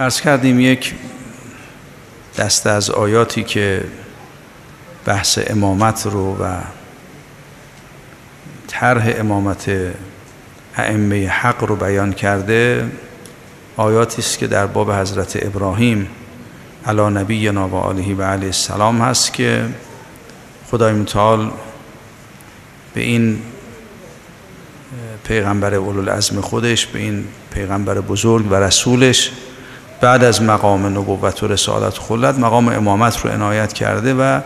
عرض کردیم یک دسته از آیاتی که بحث امامت رو و طرح امامت ائمه حق رو بیان کرده، آیاتی است که در باب حضرت ابراهیم علی نبینا و آله و علیه السلام هست که خدای متعال به این پیغمبر اولوالعزم خودش، به این پیغمبر بزرگ و رسولش بعد از مقام نبوت و رسالت خلد مقام امامت رو عنایت کرده و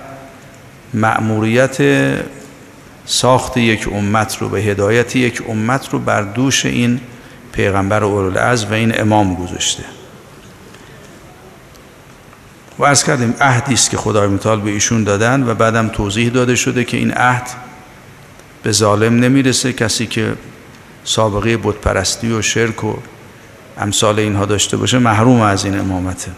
مأموریت ساخت یک امت رو به هدایت یک امت رو بر دوش این پیغمبر اولوالعزم و این امام گذاشته و عرض کردیم عهدی است که خدای متعال به ایشون دادن و بعدم توضیح داده شده که این عهد به ظالم نمیرسه. کسی که سابقه بت پرستی و شرک و امثال اینها داشته باشه محروم از این امامته.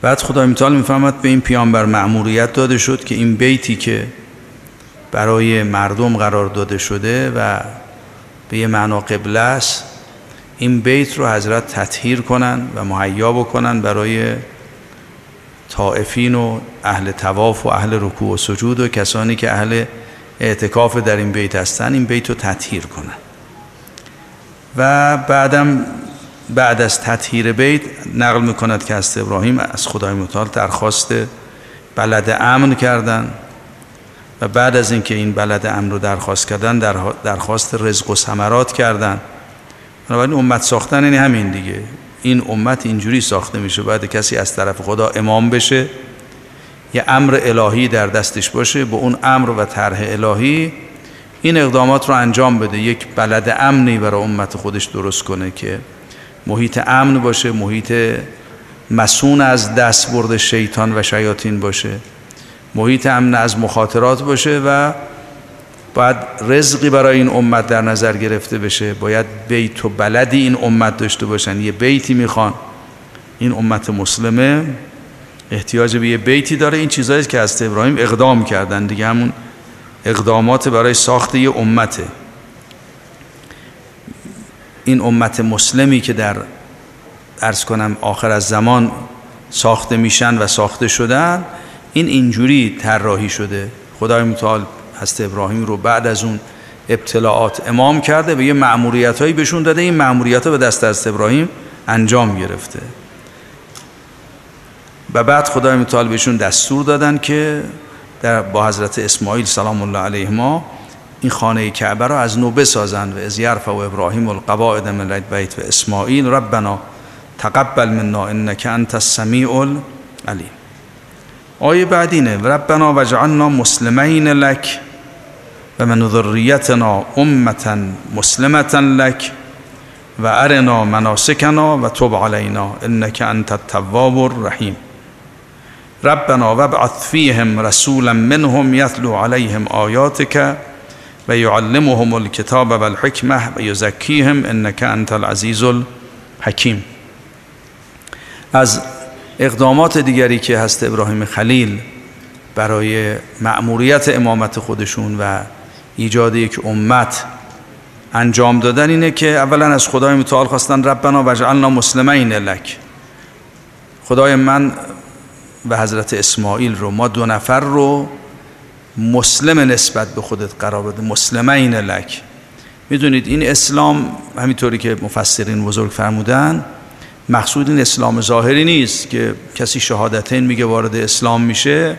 بعد خدای متعال میفرماد به این پیامبر مأموریت داده شد که این بیتی که برای مردم قرار داده شده و به یه معنا قبله است، این بیت رو حضرت تطهیر کنن و مهیا بکنن برای طائفین و اهل طواف و اهل رکوع و سجود و کسانی که اهل اعتکاف در این بیت هستن، این بیت رو تطهیر کنن. و بعدم بعد از تطهیر بیت نقل میکند که از ابراهیم از خدای متعال درخواست بلد امن کردن و بعد از اینکه این بلد امن رو درخواست کردن درخواست رزق و ثمرات کردن. بنابراین امت ساختن یعنی همین دیگه. این امت اینجوری ساخته میشه، بعد کسی از طرف خدا امام بشه، یه امر الهی در دستش باشه، با اون امر و طرح الهی این اقدامات رو انجام بده، یک بلد امنی برای امت خودش درست کنه که محیط امن باشه، محیط مسون از دست برد شیطان و شیاطین باشه، محیط امن از مخاطرات باشه و باید رزقی برای این امت در نظر گرفته بشه، باید بیت و بلدی این امت داشته باشن. یه بیتی میخوان، این امت مسلمه احتیاج به یه بیتی داره. این چیزایی که از ابراهیم اقدام کردن دیگه، همون اقدامات برای ساخت یه امته. این امت مسلمی که در عرض کنم آخر از زمان ساخته میشن و ساخته شدن، این اینجوری طراحی شده. خدای متعال حضرت ابراهیم رو بعد از اون ابتلاعات امام کرده، به یه مأموریت‌هایی بهشون داده، این مأموریت‌ها به دست حضرت ابراهیم انجام گرفته و بعد خدای متعال بهشون دستور دادن که با حضرت اسماعیل سلام الله علیهما این خانه کعبه را از نو بسازند. و اذ یرفع ابراهیم القواعد من البیت و اسماعیل ربنا تقبل منا انک انت السمیع العلیم. آیه بعدینه ربنا وجعلنا مسلمین لک و من ذریتنا امة مسلمة لک و ارنا مناسکنا و تب علینا انک انت التواب الرحیم. ربنا وابعث فیهم رسولا منهم یتلو علیهم آیاتک و یعلمهم الکتاب و الحکمه و یزکیهم انک انت العزیز الحکیم. از اقدامات دیگری که هست ابراهیم خلیل برای مأموریت امامت خودشون و ایجاد یک امت انجام دادن اینه که اولا از خدای متعال خواستن ربنا وجعلنا مسلمین لک، خدای من و حضرت اسماعیل رو، ما دو نفر رو مسلم نسبت به خودت قرار بده، مسلمین لک. میدونید این اسلام همینطوری که مفسرین بزرگ فرمودن مقصود این اسلام ظاهری نیست که کسی شهادتین میگه وارد اسلام میشه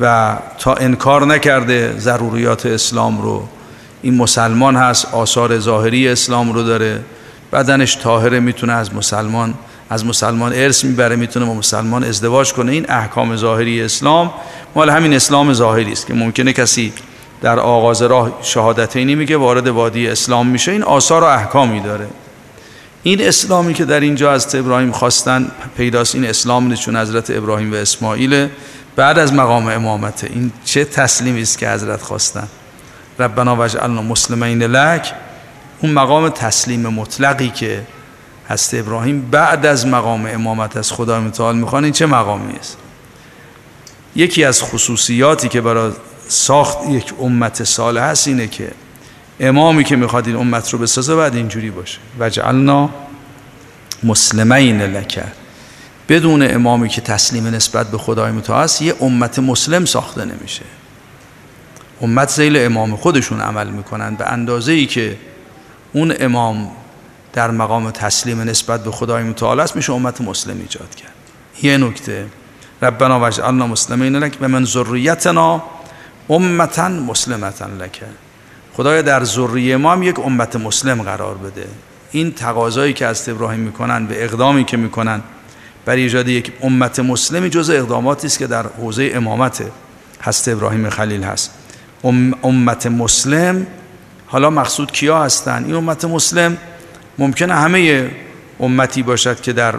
و تا انکار نکرده ضروریات اسلام رو، این مسلمان هست، آثار ظاهری اسلام رو داره، بدنش طاهره، میتونه از مسلمان ارث میبره، میتونه با مسلمان ازدواج کنه. این احکام ظاهری اسلام مال همین اسلام ظاهری است که ممکنه کسی در آغاز راه شهادتینی میگه وارد وادی اسلام میشه، این آثار و احکامی داره. این اسلامی که در اینجا از ابراهیم خواستن پیداست، این اسلام نیست، چون حضرت ابراهیم و اسماعیل بعد از مقام امامت. این چه تسلیمی است که حضرت خواستن ربنا وجعلنا مسلمین لک، اون مقام تسلیم مطلقی که حضرت ابراهیم بعد از مقام امامت از خدای متعال میخوان، این چه مقامی است. یکی از خصوصیاتی که برای ساخت یک امت صالح است اینه که امامی که میخواد این امت رو بسازه بعد اینجوری باشه وجعلنا مسلمین لکه، بدون امامی که تسلیم نسبت به خدای متعال است یه امت مسلم ساخته نمیشه. امت ذیل امام خودشون عمل میکنن، به اندازه‌ای که اون امام در مقام تسلیم نسبت به خدای متعال است میشه امت مسلم ایجاد کرد. یه نکته، ربنا واجعلنا مسلمین لک و من ذریتنا امتا مسلمتا لک، خدایا در ذریه ما هم یک امت مسلم قرار بده. این تقاضایی که از ابراهیم میکنن و اقدامی که میکنن برای ایجاد یک امت مسلمی جزء اقداماتی است که در حوزه امامت حضرت ابراهیم خلیل هست. امت مسلم، حالا مقصود کیا هستند؟ این امت مسلم ممکنه همه امتی باشد که در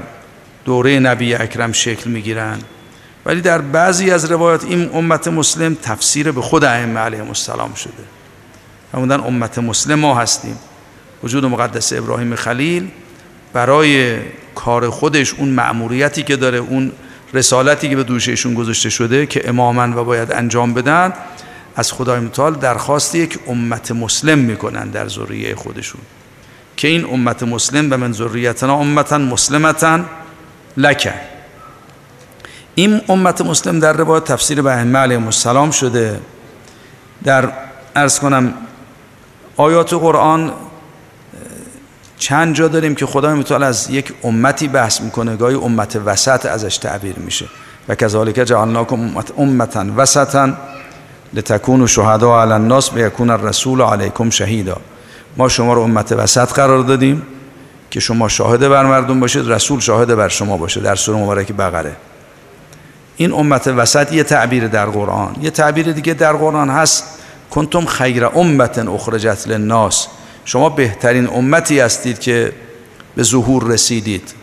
دوره نبی اکرم شکل میگیرند، ولی در بعضی از روایات این امت مسلم تفسیر به خود ائمه علیهم السلام شده. هموندن امت مسلم ما هستیم. وجود مقدس ابراهیم خلیل برای کار خودش، اون مأموریتی که داره، اون رسالتی که به دوش ایشون گذاشته شده که امامن و باید انجام بدن، از خدای متعال درخواست یک امت مسلم میکنن در ذریه خودشون که این امت مسلم و من ذریتنا امتا مسلمتا لک. این امت مسلم در روایت تفسیر به ائمه علیهم السلام شده. در عرض کنم آیات قرآن چند جا داریم که خدای متعال از یک امتی بحث میکنه، گاهی امت وسط ازش تعبیر میشه. و کذالک جعلناکم امتا وسطا لتکونوا شهداء علی الناس و یکون الرسول علیکم شهیدا. ما شما رو امت وسط قرار دادیم که شما شاهد بر مردم باشید، رسول شاهد بر شما باشه، در سوره مبارک بقره. این امت وسط یه تعبیر در قرآن، یه تعبیر دیگه در قرآن هست کنتم خیر امه اخرجت للناس، شما بهترین امتی هستید که به ظهور رسیدید.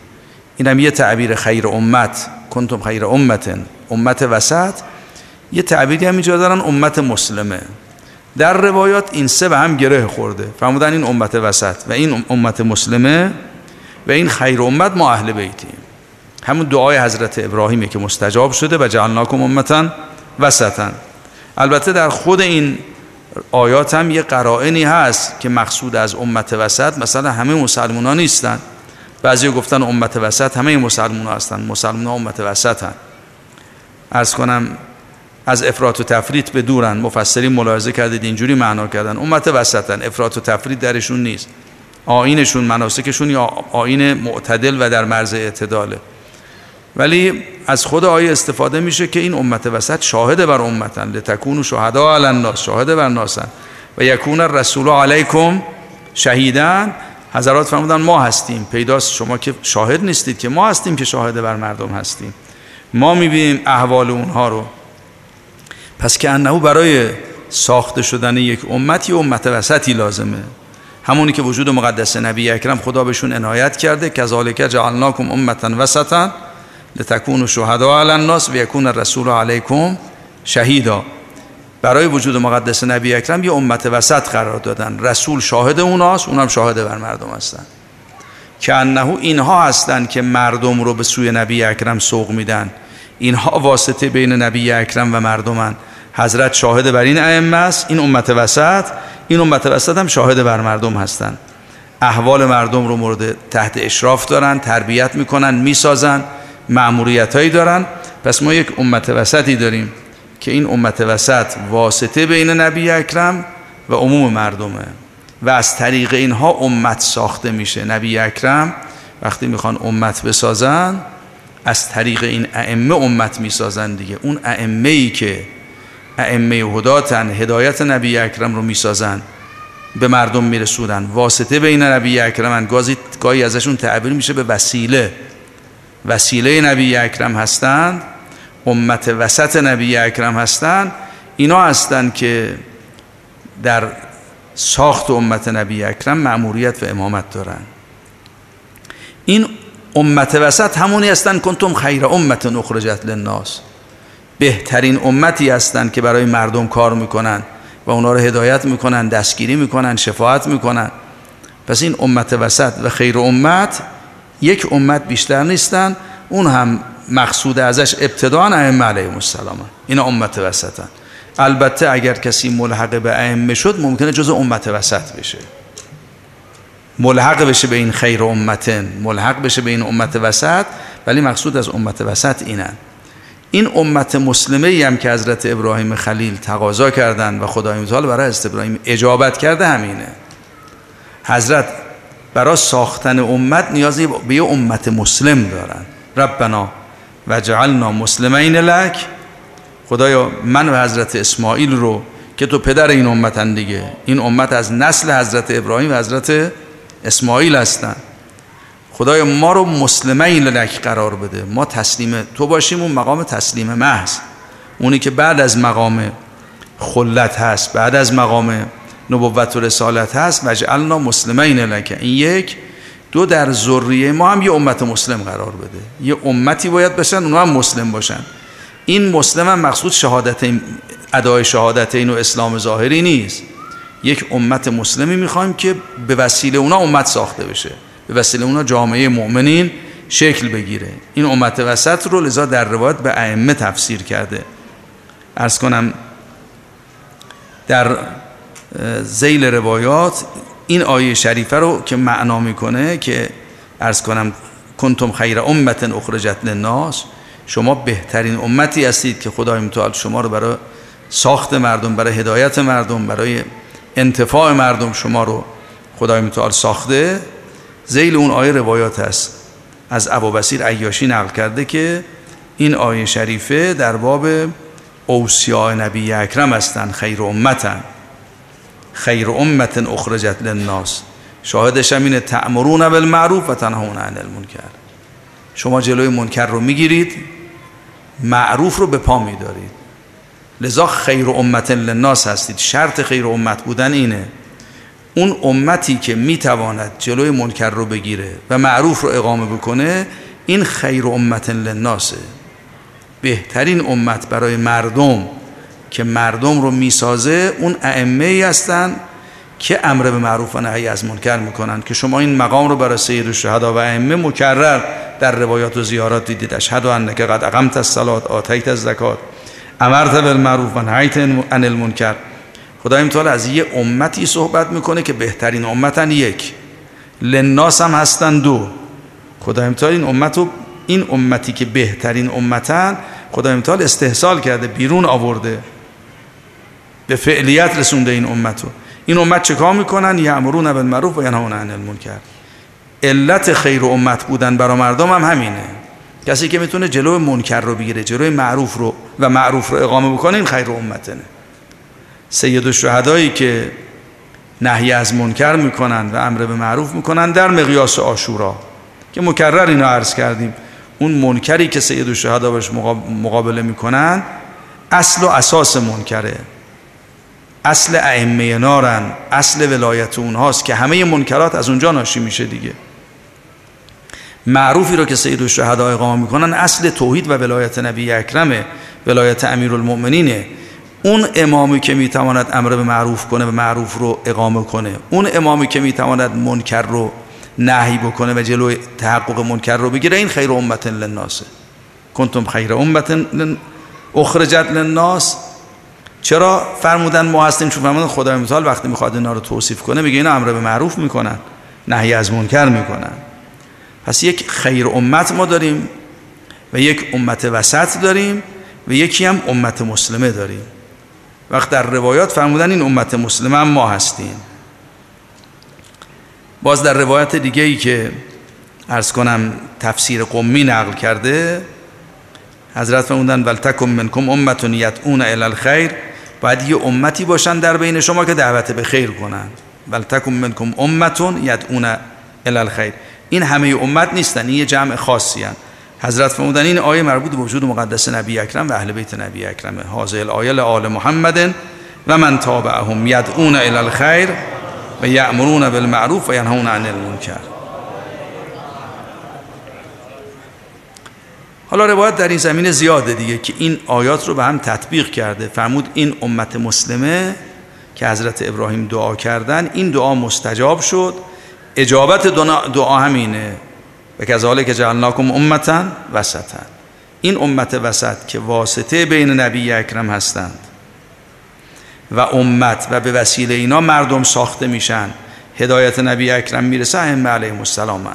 اینم یه تعبیر خیر امت، کنتم خیر امه، امت وسط. یه تعبیری هم اینجا دارن امت مسلمه. در روایات این سه به هم گره خورده، فرمودن این امت وسط و این امت مسلمه و این خیر امت ما اهل بیتیم. همون دعای حضرت ابراهیمه که مستجاب شده و جعلناکم امتا وسطا. البته در خود این آیات هم یه قرائنی هست که مقصود از امت وسط مثلا همه مسلمان ها نیستن. بعضی گفتن امت وسط همه مسلمان ها هستن، مسلمان ها امت وسط هستن. عرض کنم از افراط و تفریط به دورن. مفسرین ملاحظه کردید اینجوری معنا کردن امت وسطن، افراط و تفریط درشون نیست، آیینشون مناسکشون یا آیین معتدل و در مرز اعتداله. ولی از خود آیه استفاده میشه که این امت وسط شاهد بر امتن، لتکونوا شهداء علی الناس، شاهد بر ناسن، و یکون الرسول علیکم شهیدا. حضرات فرمودن ما هستیم، پیداست شما که شاهد نیستید که ما هستیم که شاهد بر مردم هستیم، ما میبینیم احوال اونها رو. پس که انه برای ساخته شدن یک امتی امت وسطی لازمه، همونی که وجود مقدس نبی اکرم خدا بهشون عنایت کرده. کذالک جعلناکم امتا وسطا لتکونوا شهداء علی الناس و یکون الرسول علیکم شهیدا. برای وجود مقدس نبی اکرم یه امت وسط قرار دادن، رسول شاهد اوناست، اونم شاهد بر مردم هستن. که انه اینها هستن که مردم رو به سوی نبی اکرم سوق میدن، اینها واسطه بین نبی اکرم و مردمن. حضرت شاهد بر این ائمه است، این امت وسط، این امت وسط هم شاهد بر مردم هستند. احوال مردم رو مورد تحت اشراف دارن، تربیت میکنن، میسازن، مأموریتایی دارن. پس ما یک امت وسطی داریم که این امت وسط واسطه بین نبی اکرم و عموم مردمه و از طریق اینها امت ساخته میشه. نبی اکرم وقتی میخوان امت بسازن از طریق این ائمه امت میسازن دیگه. اون ائمه‌ای که ائمه هداتن، هدایت نبی اکرم رو میسازن، به مردم میرسونن، واسطه بین نبی اکرمن. گاهی ازشون تعبیر میشه به وسیله، وسیله نبی اکرم هستند، امت وسط نبی اکرم هستند. اینا هستند که در ساخت امت نبی اکرم مأموریت و امامت دارن. این امت وسط همونی هستن کنتم خیر امت اخرجت للناس، بهترین امتی هستن که برای مردم کار میکنن و اونا رو هدایت میکنن، دستگیری میکنن، شفاعت میکنن. پس این امت وسط و خیر امت یک امت بیشتر نیستن، اون هم مقصود ازش ابتداً ائمه علیهم السلام. اینا امت وسطن. البته اگر کسی ملحق به ائمه شد ممکنه جزء امت وسط بشه، ملحق بشه به این خیر امتن، ملحق بشه به این امت وسط. ولی مقصود از امت وسط اینن. این امت مسلمه‌ای هم که حضرت ابراهیم خلیل تقاضا کردند و خدای متعال برای ابراهیم اجابت کرده همینه. حضرت برای ساختن امت نیازی به یه امت مسلم دارن. ربنا وجعلنا مسلمین لک، خدایا من و حضرت اسماعیل رو که تو پدر این امتن دیگه، این امت از نسل حضرت ابراهیم و حضرت اسماعیل هستن، خدایا ما رو مسلمین لک قرار بده، ما تسلیم تو باشیم. اون مقام تسلیم محض، اونی که بعد از مقام خلت هست، بعد از مقام نبوت و رسالت هست. وجعلنا مسلمین لک، این یک. دو، در ذریه ما هم یه امت مسلم قرار بده، یه امتی باید بشن اونا هم مسلم باشن. این مسلم هم مقصود شهادت، ادای شهادتین و اسلام ظاهری نیست. یک امت مسلمی میخوایم که به وسیله اونا امت ساخته بشه، به وسیله اونا جامعه مؤمنین شکل بگیره. این امت وسط رو لذا در روایت به ائمه تفسیر کرده. عرض کنم در ذیل روایات این آیه شریفه رو که معنا میکنه که عرض کنم کنتم خیر امتن اخرجت للناس، شما بهترین امتی هستید که خدای متعال شما رو برای ساخت مردم، برای هدایت مردم، برای انتفاع مردم شما رو خدای متعال ساخته. ذیل اون آیه روایات هست. از ابوبصیر عیاشی نقل کرده که این آیه شریفه در باب اوصیاء نبی اکرم هستن، خیر امتن، خیر امتن اخرجت للناس. شاهدش هم اینه تأمرون بالمعروف و تنهون عن المنکر، شما جلوی منکر رو میگیرید، معروف رو به پا میدارید، لذا خیر امتن للناس هستید. شرط خیر امت بودن اینه، اون امتی که میتواند جلوی منکر رو بگیره و معروف رو اقامه بکنه، این خیر امتن للناسه، بهترین امت برای مردم که مردم رو میسازه. اون ائمه‌ای هستن که امر به معروف و نهی از منکر میکنن، که شما این مقام رو برای سید الشهدا و ائمه مکرر در روایات و زیارات دیدید. اشهد انک قد اقمت الصلاة، آتیت الزکات، امرت بالمعروف و نهیت عن المنکر. خدای متعال از یه امتی صحبت میکنه که بهترین امتن، یک، للناس هم هستن، دو. خدای متعال این امت رو، این امتی که بهترین امتن، خدای متعال استحصال کرده، بیرون آورده، به فعلیت رسونده این امت رو. این امت چه کار میکنن؟ یأمرون بالمعروف و ینهون عن المنکر. علت خیر امت بودن برای مردم هم همینه، کسی که میتونه جلوی منکر رو بگیره، جلوی معروف رو و معروف رو اقامه بکنه، این خیر امتنه. سید الشهدایی که نهی از منکر میکنن و امر به معروف میکنن در مقیاس عاشورا که مکرر اینو عرض کردیم، اون منکری که سید الشهدا باش مقابله میکنن اصل و اساس منکره، اصل ائمه نارن، اصل ولایت اونهاست که همه منکرات از اونجا ناشی میشه دیگه. معروفی رو که سید الشهدا اقامه میکنن اصل توحید و ولایت نبی اکرمه، ولایت امیر المؤمنینه. اون امامی که میتواند امر به معروف کنه و معروف رو اقامه کنه، اون امامی که میتواند منکر رو نهی بکنه و جلوی تحقق منکر رو بگیره، این خیر امتن للناس. کنتم خیر امتن اخرجت للناس. چرا فرمودن ما هستیم؟ چون فرمودن خدای متعال وقتی میخواد اینا رو توصیف کنه میگه اینا امر به معروف میکنن، نهی از منکر میکنن. پس یک خیر امت ما داریم و یک امت وسط داریم و یکی هم امت مسلمه داریم. وقت در روایات فرمودن این امت مسلمه هم ما هستیم. باز در روایت دیگه ای که عرض کنم تفسیر قمی نقل کرده، حضرت فرمودن ولتکن منکم امه یدعون الی الخیر، باید یه امتی باشن در بین شما که دعوت به خیر کنن. ولتکن منکم امه یدعون الی الخیر. این همه امت نیستن، این یه جمع خاصی هستن. حضرت فرمودن این آیه مربوط به وجود مقدس نبی اکرم و اهل بیت نبی اکرمه. هذه الآیه لآل محمد و من تابعهم یدعون الی الخیر و یأمرون بالمعروف و ینهون عن المنکر. حالا روایت در این زمینه زیاده دیگه که این آیات رو به هم تطبیق کرده. فرمود این امت مسلمه که حضرت ابراهیم دعا کردن، این دعا مستجاب شد. اجابت دعا همینه، و کذالک جعلناکم امة وسطا. این امت وسط که واسطه بین نبی اکرم هستند و امت و به وسیله اینا مردم ساخته میشن، هدایت نبی اکرم میرسه هم علیه السلام.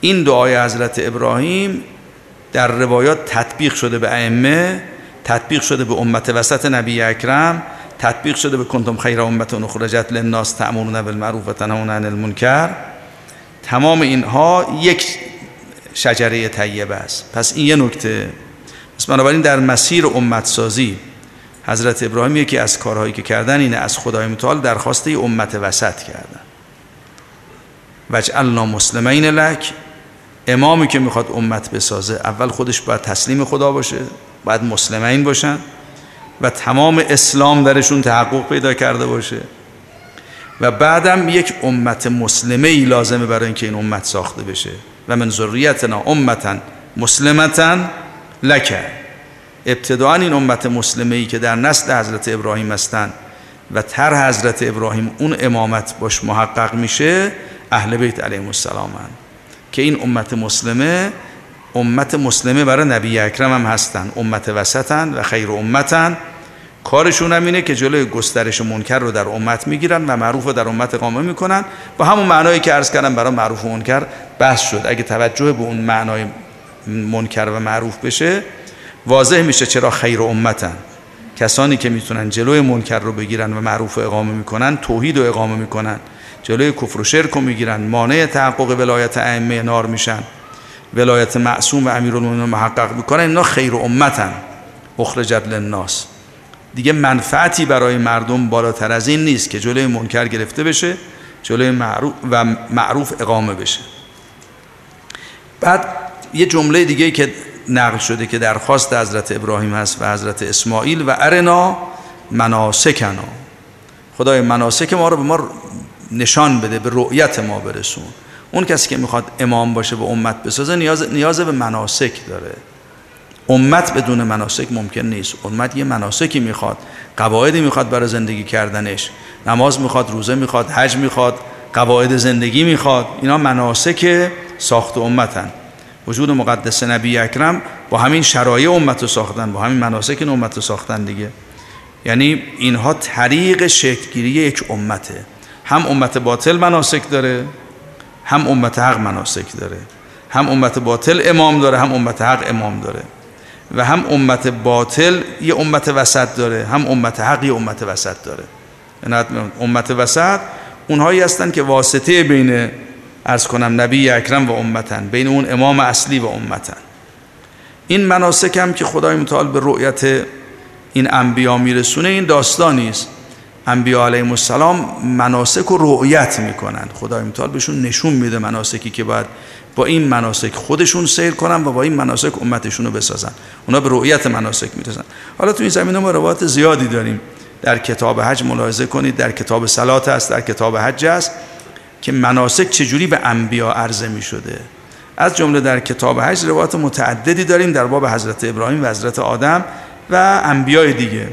این دعای حضرت ابراهیم در روایات تطبیق شده به ائمه، تطبیق شده به امت وسط نبی اکرم، تطبیق شده به کنتم خیر امت اخرجت للناس تأمرون بالمعروف و تنهون عن المنکر. تمام اینها یک شجره طیبه است. پس این یه نکته. پس بنابراین در مسیر امت سازی حضرت ابراهیم یکی از کارهایی که کردن اینه، از خدای متعال درخواست امت وسط کردن. وجعلنا مسلمین لک. امامی که میخواد امت بسازه اول خودش باید تسلیم خدا باشه، باید مسلمین باشن و تمام اسلام درشون تحقق پیدا کرده باشه و بعدم یک امت مسلمه ای لازمه برای اینکه این امت ساخته بشه. و من ذریتنا امتن مسلمتن لکه. ابتداعا این امت مسلمه ای که در نسل حضرت ابراهیم هستن و طرح حضرت ابراهیم اون امامت باش محقق میشه، اهل بیت علیهم السلام هن. که این امت مسلمه، امت مسلمه برای نبی اکرم هم هستن، امت وسطن و خیر امتن. کارشون هم اینه که جلوی گسترش منکر رو در امت میگیرن و معروف رو در امت قامه میکنن، با همون معنایی که عرض کردم برای معروف و منکر بحث شد. اگه توجه به اون معنای منکر و معروف بشه واضح میشه چرا خیر امتن. کسانی که میتونن جلوی منکر رو بگیرن و معروف رو اقامه میکنن، توحید رو اقامه میکنن، جلوی کفر و شرک رو میگیرن، مانع تحقق ولایت ائمه نار میشن، ولایت معصوم و امیرالمؤمنین محقق میکنن، اینا خیر امتن اخرجت للناس. دیگه منفعتی برای مردم بالاتر از این نیست که جلوی منکر گرفته بشه، جلوی معروف و معروف اقامه بشه. بعد یه جمله دیگه که نقل شده که درخواست حضرت ابراهیم هست و حضرت اسماعیل، و ارنا مناسکنا. خدای مناسک ما رو به ما نشان بده، به رؤیت ما برسون. اون کسی که میخواد امام باشه و امت بسازه نیاز به مناسک داره. امت بدون مناسک ممکن نیست. امت یه مناسکی میخواد، قواعدی میخواد برای زندگی کردنش. نماز میخواد، روزه میخواد، حج میخواد، قواعد زندگی میخواد. اینا مناسک ساخت امتن. وجود مقدس نبی اکرم با همین شرایع امت رو ساختن، با همین مناسک امت رو ساختن دیگه. یعنی اینها طریق شکلگیری یک امته. هم امت باطل مناسک داره، هم امت حق مناسک داره. هم امت باطل امام داره، هم امت حق امام داره. و هم امت باطل یه امت وسط داره، هم امت حق یه امت وسط داره. امت وسط اونهایی هستن که واسطه بین عرض کنم نبی اکرم و امتن، بین اون امام اصلی و امتن. این مناسک هم که خدای متعال به رؤیت این انبیا میرسونه، این داستانیست. انبیا علیهم السلام مناسک رو رؤیت میکنن، خدای متعال بهشون نشون میده مناسکی که باید با این مناسک خودشون سیر کنن و با این مناسک امتشون رو بسازن. اونا به رؤیت مناسک میرسن. حالا تو این زمینه ما روایات زیادی داریم. در کتاب حج ملاحظه کنید، در کتاب صلات است، در کتاب حج است که مناسک چجوری به انبیا عرضه می شده. از جمله در کتاب حج روایات متعددی داریم در باب حضرت ابراهیم و حضرت آدم و انبیای دیگه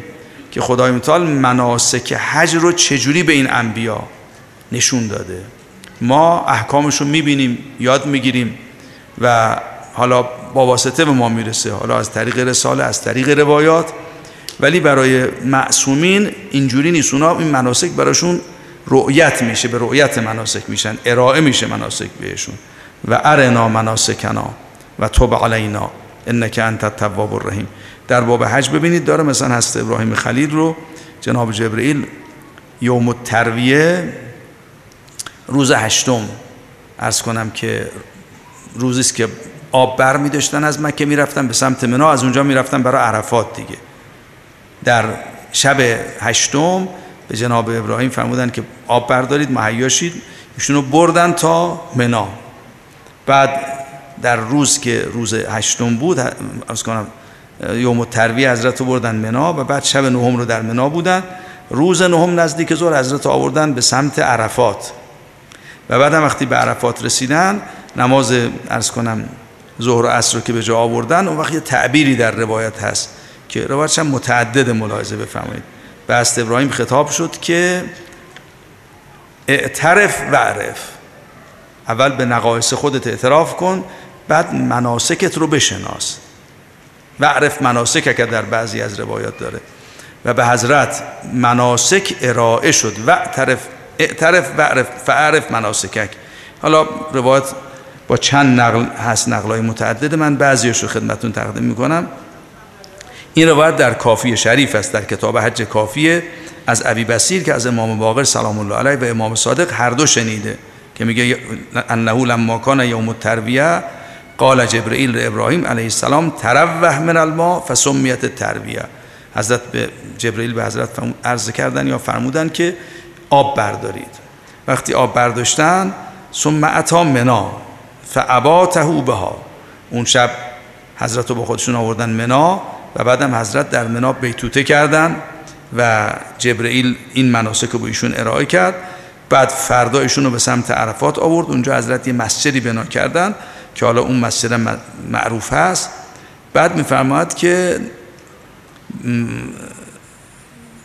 که خدای متعال مناسک حج رو چجوری به این انبیا نشون داده. ما احکامش رو میبینیم، یاد میگیریم و حالا با واسطه به ما میرسه، حالا از طریق رساله، از طریق روایات. ولی برای معصومین اینجوری نیست. اونا این مناسک براشون رؤیت میشه، به رؤیت مناسک میشن، ارائه میشه مناسک بهشون. و ارنا مناسکنا و توب علینا انک انت التواب الرحیم. در باب حج ببینید داره مثلا حضرت ابراهیم خلیل رو جناب جبرئیل یوم الترویه روز هشتم عرض کنم که روزی است که آب بر می داشتن از مکه می رفتن به سمت منا، از اونجا می رفتن برای عرفات دیگه. در شب هشتم به جناب ابراهیم فرمودن که آب بردارید مهیا شید، ایشونو بردن تا منا. بعد در روز که روز هشتم بود عرض کنم یوم الترویه حضرت رو بردن منا و بعد شب نهم رو در منا بودن. روز نهم نزدیک ظهر حضرت آوردن به سمت عرفات و بعد هم وقتی به عرفات رسیدن نماز عرض کنم ظهر و عصر رو که به جا آوردن، اون وقت یه تعبیری در روایت هست که روایتش هم متعدد، ملاحظه بفرمایید، به حضرت ابراهیم خطاب شد که اعترف و عرف. اول به نقایص خودت اعتراف کن، بعد مناسکت رو بشناس و عرف مناسکت، که در بعضی از روایات داره. و به حضرت مناسک ارائه شد و اعترف اعترف فعرف مناسکک. حالا روایت با چند نقل هست، نقلای متعدد، من بعضیش رو خدمتون تقدیم میکنم. این روایت در کافی شریف است، در کتاب حج کافیه، از ابوبصیر که از امام باقر سلام الله علیه و امام صادق هر دو شنیده که میگه انه لما کان یوم الترویه قال جبرئیل لابراهیم علیه السلام تروح من الماء فسمیت ترویه. حضرت به جبرئیل به حضرت عرض کردن یا فرمودن که آب بردارید. وقتی آب برداشتن ثم اتا منا فابا تهوبها، اون شب حضرت رو با خودشون آوردن منا و بعدم حضرت در منا بیتوته کردن و جبرئیل این مناسک رو به ایشون ارائه کرد. بعد فردا ایشون رو به سمت عرفات آورد، اونجا حضرت یه مسجدی بنا کردن که حالا اون مسجد معروف هست. بعد میفرماد که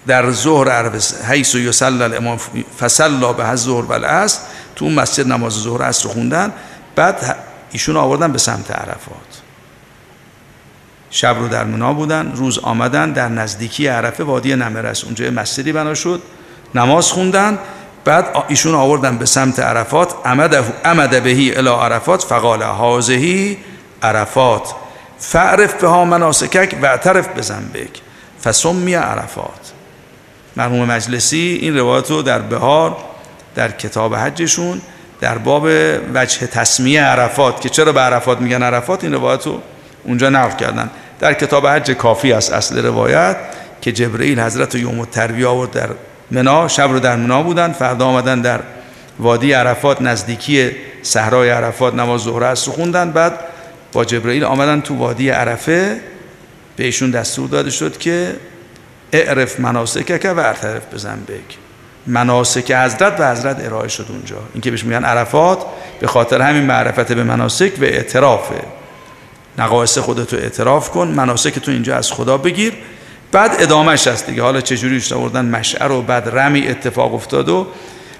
در ظهر حیث یصلی الامام فصلی بها الظهر والعصر، تو اون مسجد نماز ظهر عصر خوندن، بعد ایشون آوردن به سمت عرفات. شب رو در منا بودن، روز آمدن در نزدیکی عرفه وادی نمره است، اونجا مسجدی بنا شد، نماز خوندن، بعد ایشون آوردن به سمت عرفات. عمد بهی الی عرفات فقال هذه عرفات فعرف بها مناسکک و اعترف بذنبک فسمی عرفات. مرحوم مجلسی این روایت رو در بهار در کتاب حجشون در باب وجه تسمیه عرفات که چرا به عرفات میگن عرفات، این روایت رو اونجا نقل کردن. در کتاب حج کافی است اصل روایت که جبرئیل حضرت یوم الترویه آورد در منا، شب رو در منا بودن، فردا آمدن در وادی عرفات نزدیکی صحرای عرفات نماز ظهر عصر خوندن، بعد با جبرئیل آمدن تو وادی عرفه، بهشون دستور داده شد که اعرف مناسکک و اعترف بذنبک. مناسک حضرت و حضرت ارائه شد اونجا، این که بهش میگن عرفات به خاطر همین معرفت به مناسک و اعترافه. نقایص خودتو اعتراف کن، مناسک تو اینجا از خدا بگیر. بعد ادامهش هست دیگه، حالا چجوریش آوردن مشعر و بعد رمی اتفاق افتاد. و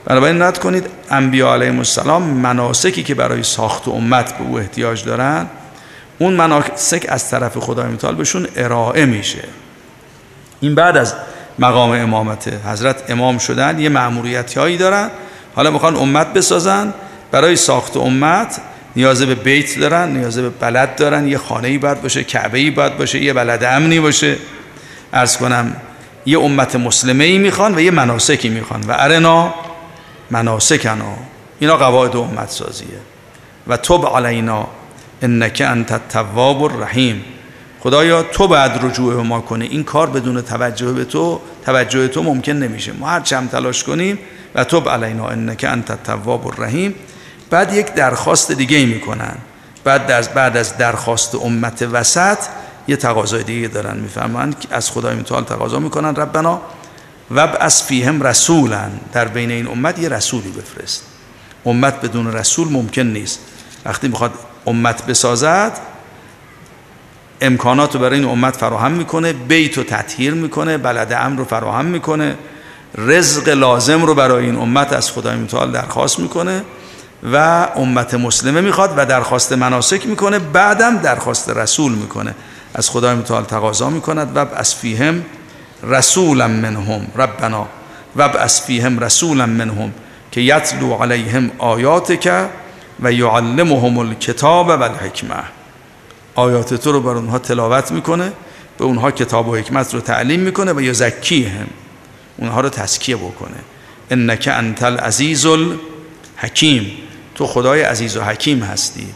بنابراین نت کنید انبیا علیهم السلام مناسکی که برای ساخت امت به او احتیاج دارن، اون مناسک از طرف خدای متعال بهشون ارائه میشه. این بعد از مقام امامت حضرت امام شدن، یه مأموریت‌هایی دارن، حالا میخوان امت بسازن، برای ساخت امت نیاز به بیت دارن، نیاز به بلد دارن، یه خانه‌ای باید باشه، کعبه‌ای باید باشه، یه بلد امنی باشه، عرض کنم یه امت مسلمه‌ای میخوان و یه مناسکی میخوان و ارنا مناسکنا. اینا قواعد امت سازیه. و تب علینا انک انت التواب الرحیم، خدایا تو بعد رجوع به ما کنه، این کار بدون توجه به تو، توجه تو ممکن نمیشه، ما هر چم تلاش کنیم. و تب علینا انک انت التواب الرحیم. بعد یک درخواست دیگه ای میکنن، بعد از درخواست امت وسط یه تقاضای دیگه دارن، میفرمایند از خدای متعال تقاضا میکنن ربنا وابعث فیهم رسولا، در بین این امت یه رسولی بفرست. امت بدون رسول ممکن نیست. وقتی میخواد امت بسازد امکانات رو برای این امت فراهم میکنه، بیت رو تطهیر میکنه، بلد امن رو فراهم میکنه، رزق لازم رو برای این امت از خدای متعال درخواست میکنه و امت مسلمه میخواد و درخواست مناسک میکنه، بعدم درخواست رسول میکنه، از خدای متعال تقاضا میکند و اسفیهم رسولا منهم ربنا و اسفیهم رسولا منهم که یتلو علیهم آیاتک و یعلمهم الکتاب و الحکمه. آیات تو رو بر اونها تلاوت میکنه، به اونها کتاب و حکمت رو تعلیم میکنه و یزکیهم، اونها رو تزکیه بکنه. انک انت العزیز الحکیم، تو خدای عزیز و حکیم هستی،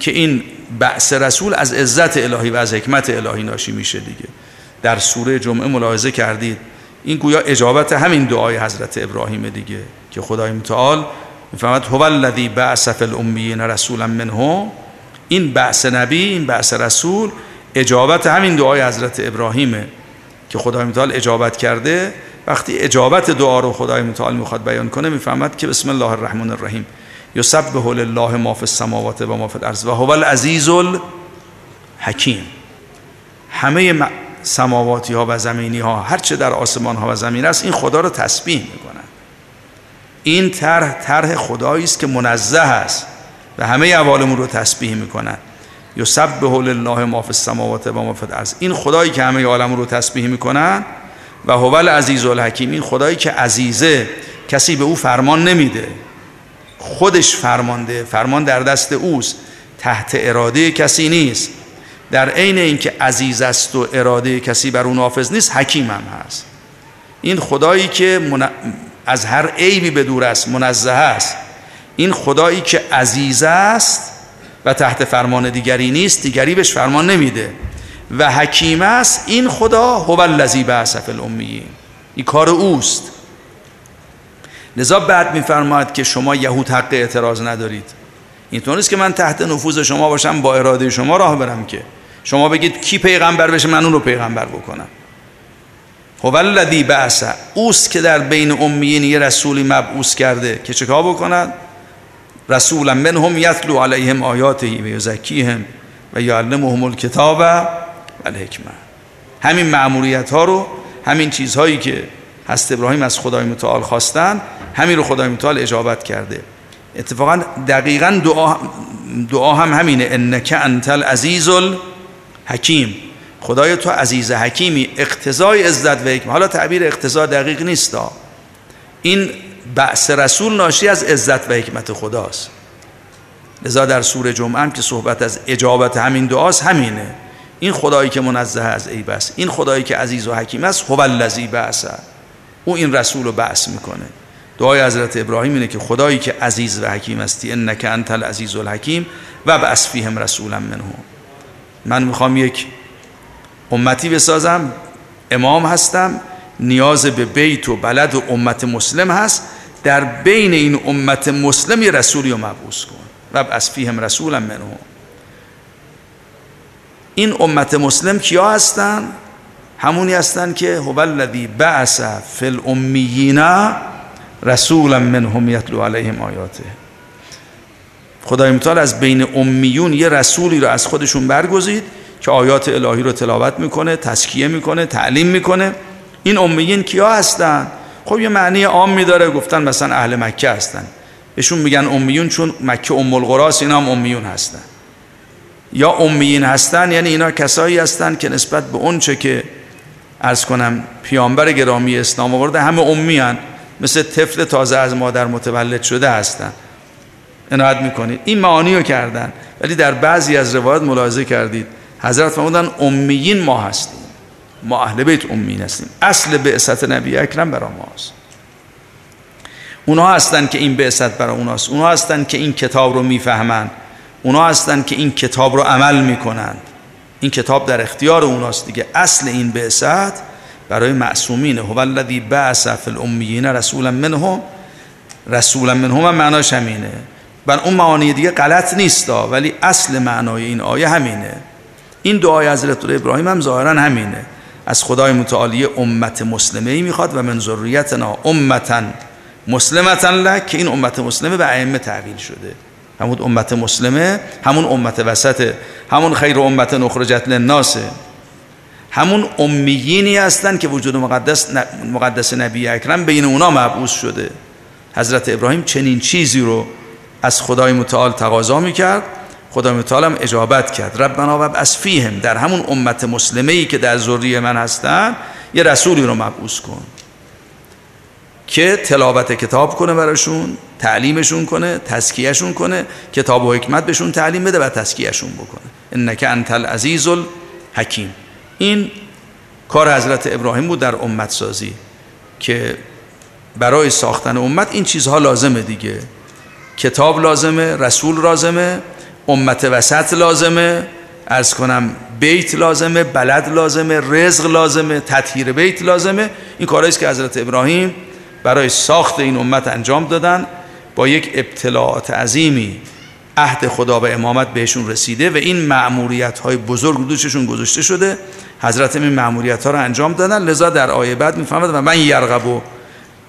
که این بعث رسول از عزت الهی و از حکمت الهی ناشی میشه دیگه. در سوره جمعه ملاحظه کردید این گویا اجابت همین دعای حضرت ابراهیم دیگه که خدای متعال میفرماد هو الذی بعث فی الامیین رسولا منهم. این بعث نبی، این بعث رسول، اجابت همین دعای حضرت ابراهیمه که خدای متعال اجابت کرده. وقتی اجابت دعا رو خدای متعال میخواد بیان کنه میفهمد که بسم الله الرحمن الرحیم یسبح لله ما فی السماوات و ما فی الارض و هو العزیز الحکیم. همه سماواتی ها و زمینی ها، هر چه در آسمان ها و زمین است، این خدا رو تسبیح میکنن. این طرح خدایی است که منزه است و همه اعمالمون رو تسبیح میکنن. یسبح لله ما فی السماوات و ما فی الارض، این خدایی که همه عالم رو تسبیح میکنن، و هو العزیز الحکیم، این خدایی که عزیزه، کسی به او فرمان نمیده، خودش فرمانده، فرمان در دست اوست، تحت اراده کسی نیست. در عین اینکه عزیز است و اراده کسی بر اون حافظ نیست، حکیم هم هست. این خدایی که از هر عیبی به دور است، منزه است، این خدایی که عزیز است و تحت فرمان دیگری نیست، دیگری بهش فرمان نمیده و حکیم است، این خدا هو الذی بعث فی الامیین، این کار اوست. لذا بعد میفرماید که شما یهود حق اعتراض ندارید. اینطور نیست که من تحت نفوذ شما باشم، با اراده شما راه برم، که شما بگید کی پیغمبر بشه من اون رو پیغمبر بکنم. هو الذی بعث، اوست که در بین امیین یه رسولی مبعوث کرده که چیکار بکند، رسولا منهم یتلو علیهم آیاته و یزکیهم و یعلمهم الکتاب و الحکمه. همین مأموریت ها رو، همین چیزهایی که حضرت ابراهیم از خدای متعال خواستن، همین رو خدای متعال اجابت کرده. اتفاقا دقیقاً دعا هم همینه، انک انت العزیز الحکیم، خدای تو عزیز حکیمی، اقتضای عزت و حکمه. حالا تعبیر اقتضا دقیق نیست، این بعث رسول ناشی از عزت و حکمت خداست. لذا در سوره جمعه هم که صحبت از اجابت همین دعاست، همینه. این خدایی که منزه از عیب است، این خدایی که عزیز و حکیم است، هو الذی بعث، او این رسول رو بعث میکنه. دعای حضرت ابراهیم اینه که خدایی که عزیز و حکیم هستی، انک انت العزیز الحکیم و بعث فیهم رسولا منهم. من میخوام یک امتی بسازم، امام هستم، نیاز به بیت و بلد و امت مسلم هست، در بین این امت مسلم یه رسولی رو مبعوث کن، و بعث فیهم رسولا منهم. این امت مسلم کیا هستن؟ همونی هستن که هو الذی بعث فی الامیین رسولا منهم یتلو علیهم آیاته. خدای متعال از بین امیون یه رسولی رو از خودشون برگزید که آیات الهی رو تلاوت میکنه، تزکیه میکنه، تعلیم میکنه. این امیین کیا هستن؟ خب یه معنی عامی داره، گفتن مثلا اهل مکه هستن، بهشون میگن امیون چون مکه ام القرى است، اینا هم امیون هستن. یا امیین هستن یعنی اینا کسایی هستن که نسبت به اون چه که عرض کنم پیامبر گرامی اسلام آورده همه امیان، مثل طفل تازه از مادر متولد شده هستن. عنایت میکنید این معانی رو کردن، ولی در بعضی از روایات ملاحظه کردید حضرت فرمودن امیین ما هستیم، ما اهل بیت امیین هستیم، اصل بعثت نبی اکرم برای ماست. اونها هستن که این بعثت برای اوناست، اونها هستن که این کتاب رو میفهمن، اونا هستن که این کتاب رو عمل میکنند. این کتاب در اختیار اوناست دیگه. اصل این بعثت برای معصومین، هو الذی بعث فی الامیین رسولا منهم، رسولا منهم معناش همینه. بر اون معانی دیگه غلط نیستا، ولی اصل معنای این آیه همینه. این دعای حضرت ابراهیم هم ظاهرا همینه، از خدای متعالی امت مسلمه ای میخواد، و من ذریتنا امتا مسلمتا لک، که این امت مسلمه به ائمه تعبیر شده. همون امت مسلمه، همون امت وسطه، همون خیر امت اخرجت للناسه، همون امیینی هستن که وجود مقدس نبی اکرم بین اونا مبعوث شده. حضرت ابراهیم چنین چیزی رو از خدای متعال تقاضا میکرد، خدای متعال هم اجابت کرد. ربنا وابعث فیهم، در همون امت مسلمه‌ای که در ذریه من هستن یه رسولی رو مبعوث کن که تلاوت کتاب کنه براشون، تعلیمشون کنه، تزکیهشون کنه، کتاب و حکمت بهشون تعلیم بده و تزکیهشون بکنه. انک انت العزیز الحکیم. این کار حضرت ابراهیم بود در امت سازی، که برای ساختن امت این چیزها لازمه دیگه. کتاب لازمه، رسول لازمه، امت وسط لازمه، عرض کنم بیت لازمه، بلد لازمه، رزق لازمه، تطهیر بیت لازمه. این کارهاییست که حضرت ابراهیم برای ساخت این امت انجام دادن. با یک ابتلاعات عظیمی عهد خدا به امامت بهشون رسیده و این مأموریت‌های بزرگ دوششون گذاشته شده. حضرت این مأموریت‌ها رو انجام دادن. لذا در آیه بعد می‌فهمد و من یرغب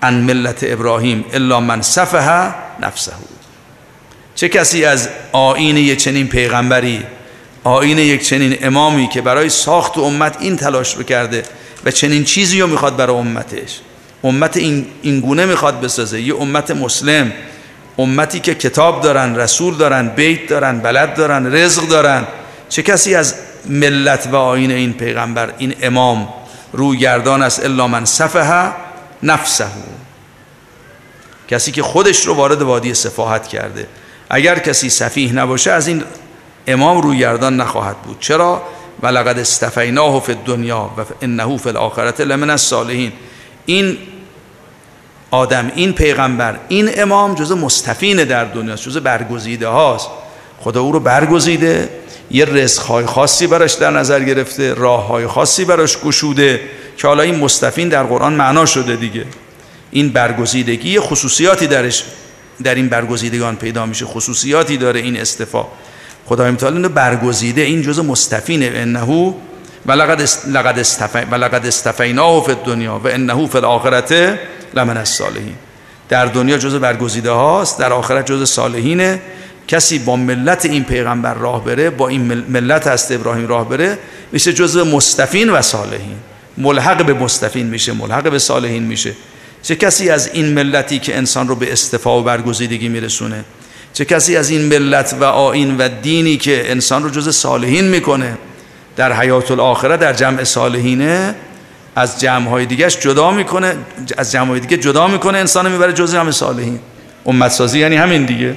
عن ملت ابراهیم الا من سفه نفسه، چه کسی از آیین یک چنین پیغمبری، آیین یک چنین امامی که برای ساخت امت این تلاش رو کرده و چنین چیزی رو می‌خواد برای امتش، امت این گونه میخواد بسازه، یه امت مسلم، امتی که کتاب دارن، رسول دارن، بیت دارن، بلد دارن، رزق دارن. چه کسی از ملت و آیین این پیغمبر، این امام روی گردان است؟ الا من سفه نفسه، کسی که خودش رو وارد وادی سفاهت کرده. اگر کسی سفیه نباشه از این امام روی گردان نخواهد بود. چرا؟ ولقد استفیناه فی الدنیا و انه فی الاخره لمن الصالحین. این آدم، این پیغمبر، این امام جزء مستفین در دنیاست، جزء برگزیده هاست. خدا او رو برگزیده، یه رزق‌های خاصی براش در نظر گرفته، راه‌های خاصی براش گشوده که حالا این مستفین در قرآن معنا شده دیگه. این برگزیدگی خصوصیاتی درش، در این برگزیدگان پیدا میشه، خصوصیاتی داره این استفا. خدای متعال اینو برگزیده، این جزء مستفین. انه ولقد استفیناه فی الدنیا و انه فی الاخره لمن الصالحین. در دنیا جزء برگزیده هاست، در آخرت جزء صالحینه. کسی با ملت این پیغمبر راه بره، با این ملت هست ابراهیم راه بره، میشه جزء مستفین و صالحین، ملحق به مستفین میشه، ملحق به صالحین میشه. چه کسی از این ملتی که انسان رو به استفا و برگزیدگی میرسونه، چه کسی از این ملت و آیین و دینی که انسان رو جزء صالحین میکنه، در حیات الاخره در جمع صالحینه، از جمعهای دیگهش جدا میکنه، از جمعهای دیگه جدا میکنه، انسان میبره جزء جمع صالحین. امت سازی یعنی همین دیگه.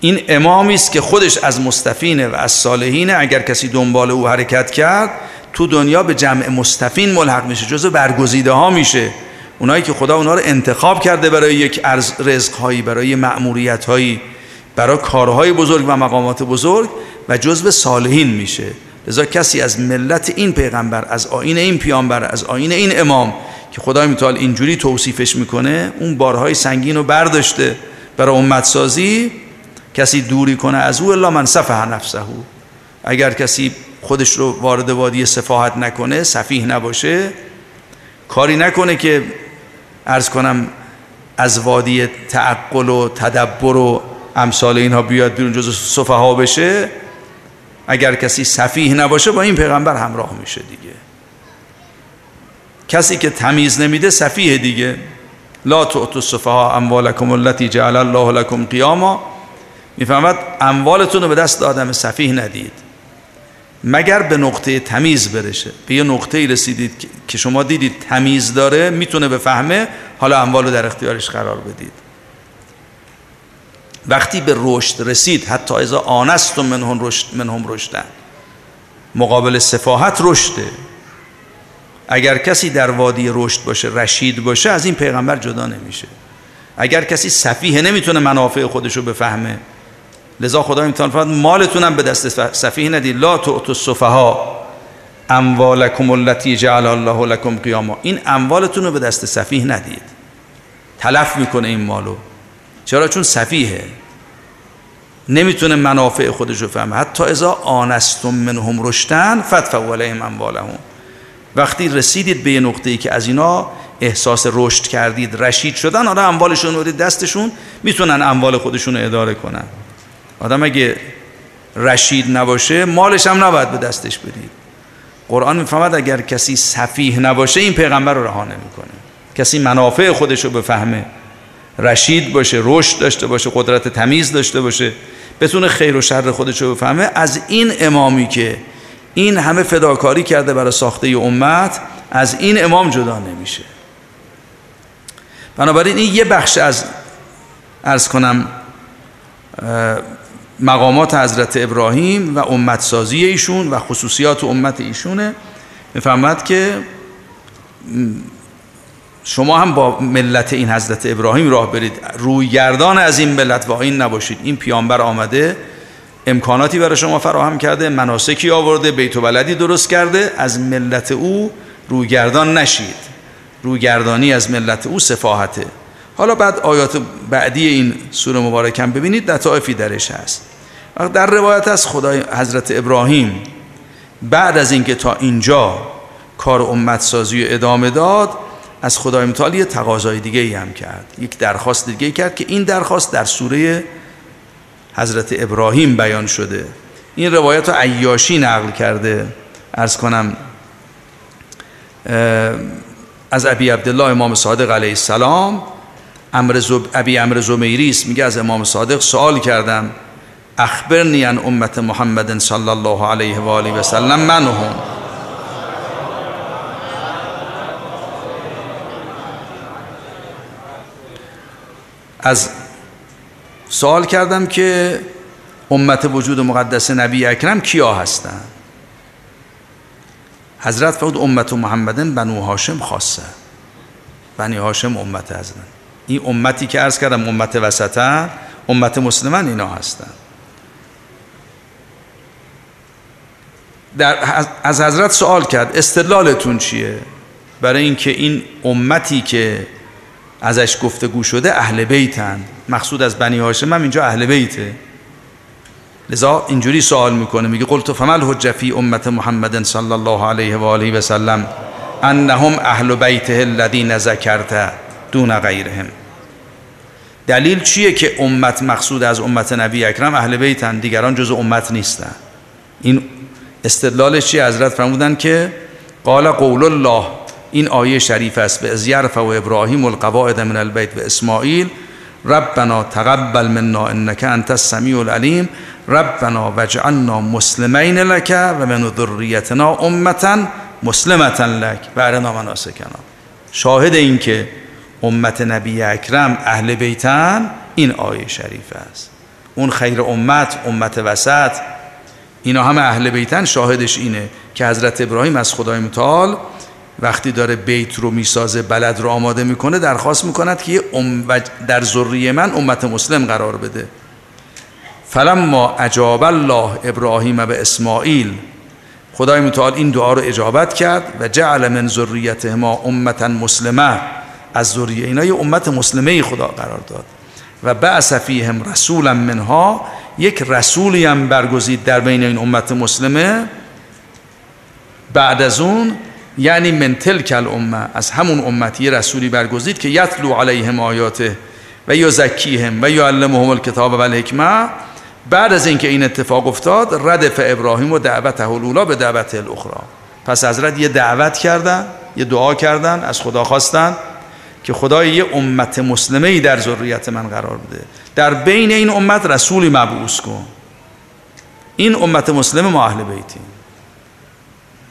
این امامی است که خودش از مستفینه و از صالحینه. اگر کسی دنبال او حرکت کرد تو دنیا به جمع مستفین ملحق میشه، جزء برگزیده ها میشه، اونایی که خدا اونا رو انتخاب کرده برای یک رزق هایی، برای مأموریت هایی، برای کارهای بزرگ و مقامات بزرگ، و جزء صالحین میشه. لذا کسی از ملت این پیغمبر، از آیین این پیامبر، از آیین این امام که خدای متعال اینجوری توصیفش میکنه، اون بارهای سنگین رو برداشته برای امت سازی. کسی دوری کنه از او الا من سفه نفسه. اگر کسی خودش رو وارد وادی سفاهت نکنه، سفیه نباشه، کاری نکنه که عرض کنم از وادی تعقل و تدبر و امثال اینها بیاد بیرون، جزو سفها بشه. اگر کسی سفیه نباشه با این پیغمبر همراه میشه دیگه. کسی که تمیز نمیده سفیه دیگه. لا تؤتوا السفها اموالکم التی جعل الله لکم قیاما. میفهمد اموالتون رو به دست آدم سفیه ندید مگر به نقطه تمیز برشه. به یه نقطه‌ای رسیدید که شما دیدید تمیز داره، میتونه بفهمه، حالا اموال رو در اختیارش قرار بدید. وقتی به رشد رسید، حتی اذا آنستم منهم رشدن، مقابل سفاهت رشده. اگر کسی در وادی رشد باشه، رشید باشه، از این پیغمبر جدا نمیشه. اگر کسی سفیه نمیتونه منافع خودش رو بفهمه، لذا خدا امتحان فرمود مالتون هم به دست سفیه ندید. لا تؤتوا السفها اموالکم التی جعل الله لکم قیاما. این اموالتون رو به دست سفیه ندید. تلف میکنه این مالو. چرا؟ چون سفیه، نمیتونه منافع خودش رو فهمه. حتی اذا آنستم منهم رشدن فادفعوا الیهم اموالهم. وقتی رسیدید به یه نقطه‌ای که از اینا احساس رشد کردید، رشید شدن، آره اموالشون رو دستشون، میتونن اموال خودشون رو اداره کنن. آدم اگه رشید نباشه مالش هم نباید به دستش بدید. قرآن میفهمد اگر کسی سفیه نباشه این پیغمبر رو رها نمیکنه. کسی منافع خودش رو بفهمه، رشید باشه، رشد داشته باشه، قدرت تمیز داشته باشه، بتونه خیر و شر خودش رو بفهمه، از این امامی که این همه فداکاری کرده برای ساخته امت، از این امام جدا نمیشه. بنابراین این یه بخش از عرض کنم مقامات حضرت ابراهیم و امت سازی ایشون و خصوصیات امت ایشونه. میفهمد که شما هم با ملت این حضرت ابراهیم راه برید، روی گردان از این ملت و آیین نباشید. این پیامبر آمده، امکاناتی برای شما فراهم کرده، مناسکی آورده، بیت و بلدی درست کرده، از ملت او روی گردان نشید. روی گردانی از ملت او سفاهته. حالا بعد آیات بعدی این سوره مبارکم ببینید لطائفی درش هست. در روایت از خدای حضرت ابراهیم بعد از اینکه تا اینجا کار امت سازی ادامه داد، از خدای متعال یه تقاضای دیگه ای هم کرد، یک درخواست دیگه ای کرد که این درخواست در سوره حضرت ابراهیم بیان شده. این روایت رو عیاشی نقل کرده، عرض کنم از ابی عبدالله امام صادق علیه السلام. ابی عمرو زمیری است، میگه از امام صادق سوال کردم اخبرنی عن امت محمد صلی الله علیه و آله و سلم من هم. از سوال کردم که امت وجود مقدس نبی اکرم کیا هستند؟ حضرت فرمود امت محمدن بنو هاشم خاصه، بنی هاشم امت هستند. این امتی که عرض کردم امت وسطه، امت مسلمان اینا هستند. از حضرت سوال کرد استدلالتون چیه برای اینکه این امتی که ازش گفتگو شده اهل بیتن، مقصود از بنی هاشم هم اینجا اهل بیته، لذا اینجوری سوال میکنه، میگه قلت فمل حجه فی امت محمد صلی الله علیه و آله و سلم انهم اهل بیته الذین ذکرت دون غیرهم. دلیل چیه که امت مقصود از امت نبی اکرم اهل بیتن، دیگران جز امت نیستن؟ این استدلالش چیه؟ حضرت فرمودن که قال قول الله، این آیه شریف است، به از یرفع و ابراهیم القواعد من البیت و اسماعیل ربنا تقبل منا انک انت السمیع العلیم ربنا وجعلنا مسلمین لک و من ذریتنا امة مسلمة لک و ارنا مناسکنا. شاهد این که امت نبی اکرم اهل بیتن این آیه شریف است. اون خیر امت، امت وسط، اینا همه اهل بیتن. شاهدش اینه که حضرت ابراهیم از خدای متعال وقتی داره بیت رو میسازه، بلد رو آماده میکنه، درخواست میکند که در ذریه من امت مسلم قرار بده. فلما اجاب الله ابراهیم به اسماعیل، خدای متعال این دعا رو اجابت کرد و جعل من ذریتهما امة مسلمه، از ذریه اینا یه امت مسلمه خدا قرار داد. و بعث فیهم رسولا منها، یک رسولی هم برگزید در بین این امت مسلمه بعد از اون، یعنی من تلک الامه، از همون امتی رسولی برگزید که یتلو علیهم آیاته و یزکیهم و یعلمهم الکتاب و الحکمه. بعد از اینکه این اتفاق افتاد، ردف ابراهیم و دعوته الاولی به دعوته الاخرى. پس حضرت یه دعوت کردن، یه دعا کردن، از خدا خواستن که خدای یه امت مسلمه‌ای در ذریت من قرار بده، در بین این امت رسولی مبعوث کن، این امت مسلمه ما اهل بیتیم.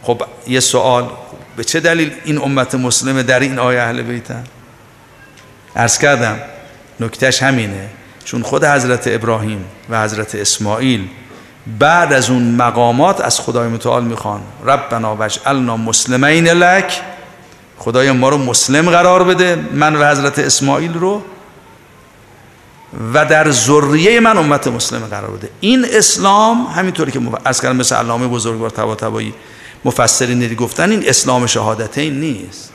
خب یه سوال، به چه دلیل این امت مسلمه در این آیه اهل بیتن؟ عرض کردم نکتهش همینه، چون خود حضرت ابراهیم و حضرت اسماعیل بعد از اون مقامات از خدای متعال میخوان ربنا وجعلنا مسلمین لک، خدایا ما رو مسلم قرار بده، من و حضرت اسماعیل رو، و در ذریه من امت مسلم قرار بده. این اسلام همینطوری که از کلمه مثل علامه بزرگوار طباطبایی مفسرین گفتن، این اسلام شهادتین نیست،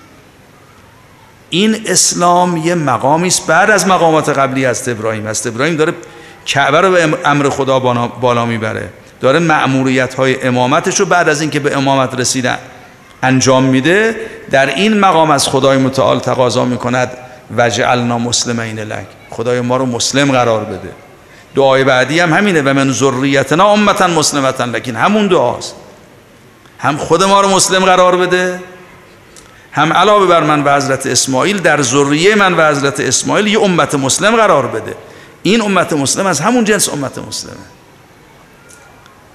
این اسلام یه مقامی است بعد از مقامات قبلی. از ابراهیم، از ابراهیم داره کعبه رو به امر خدا بالا میبره، داره مأموریت‌های امامتش رو بعد از اینکه به امامت رسیدن انجام میده. در این مقام از خدای متعال تقاضا میکند وجعلنا مسلمین لک، خدای ما رو مسلم قرار بده. دعای بعدی هم همینه، و من ذریتنا امة مسلمة لک، همون دعاست، هم خود ما رو مسلم قرار بده، هم علاوه بر من و حضرت اسماعیل در ذریه من و حضرت اسماعیل یه امت مسلم قرار بده. این امت مسلم از همون جنس امت مسلمه.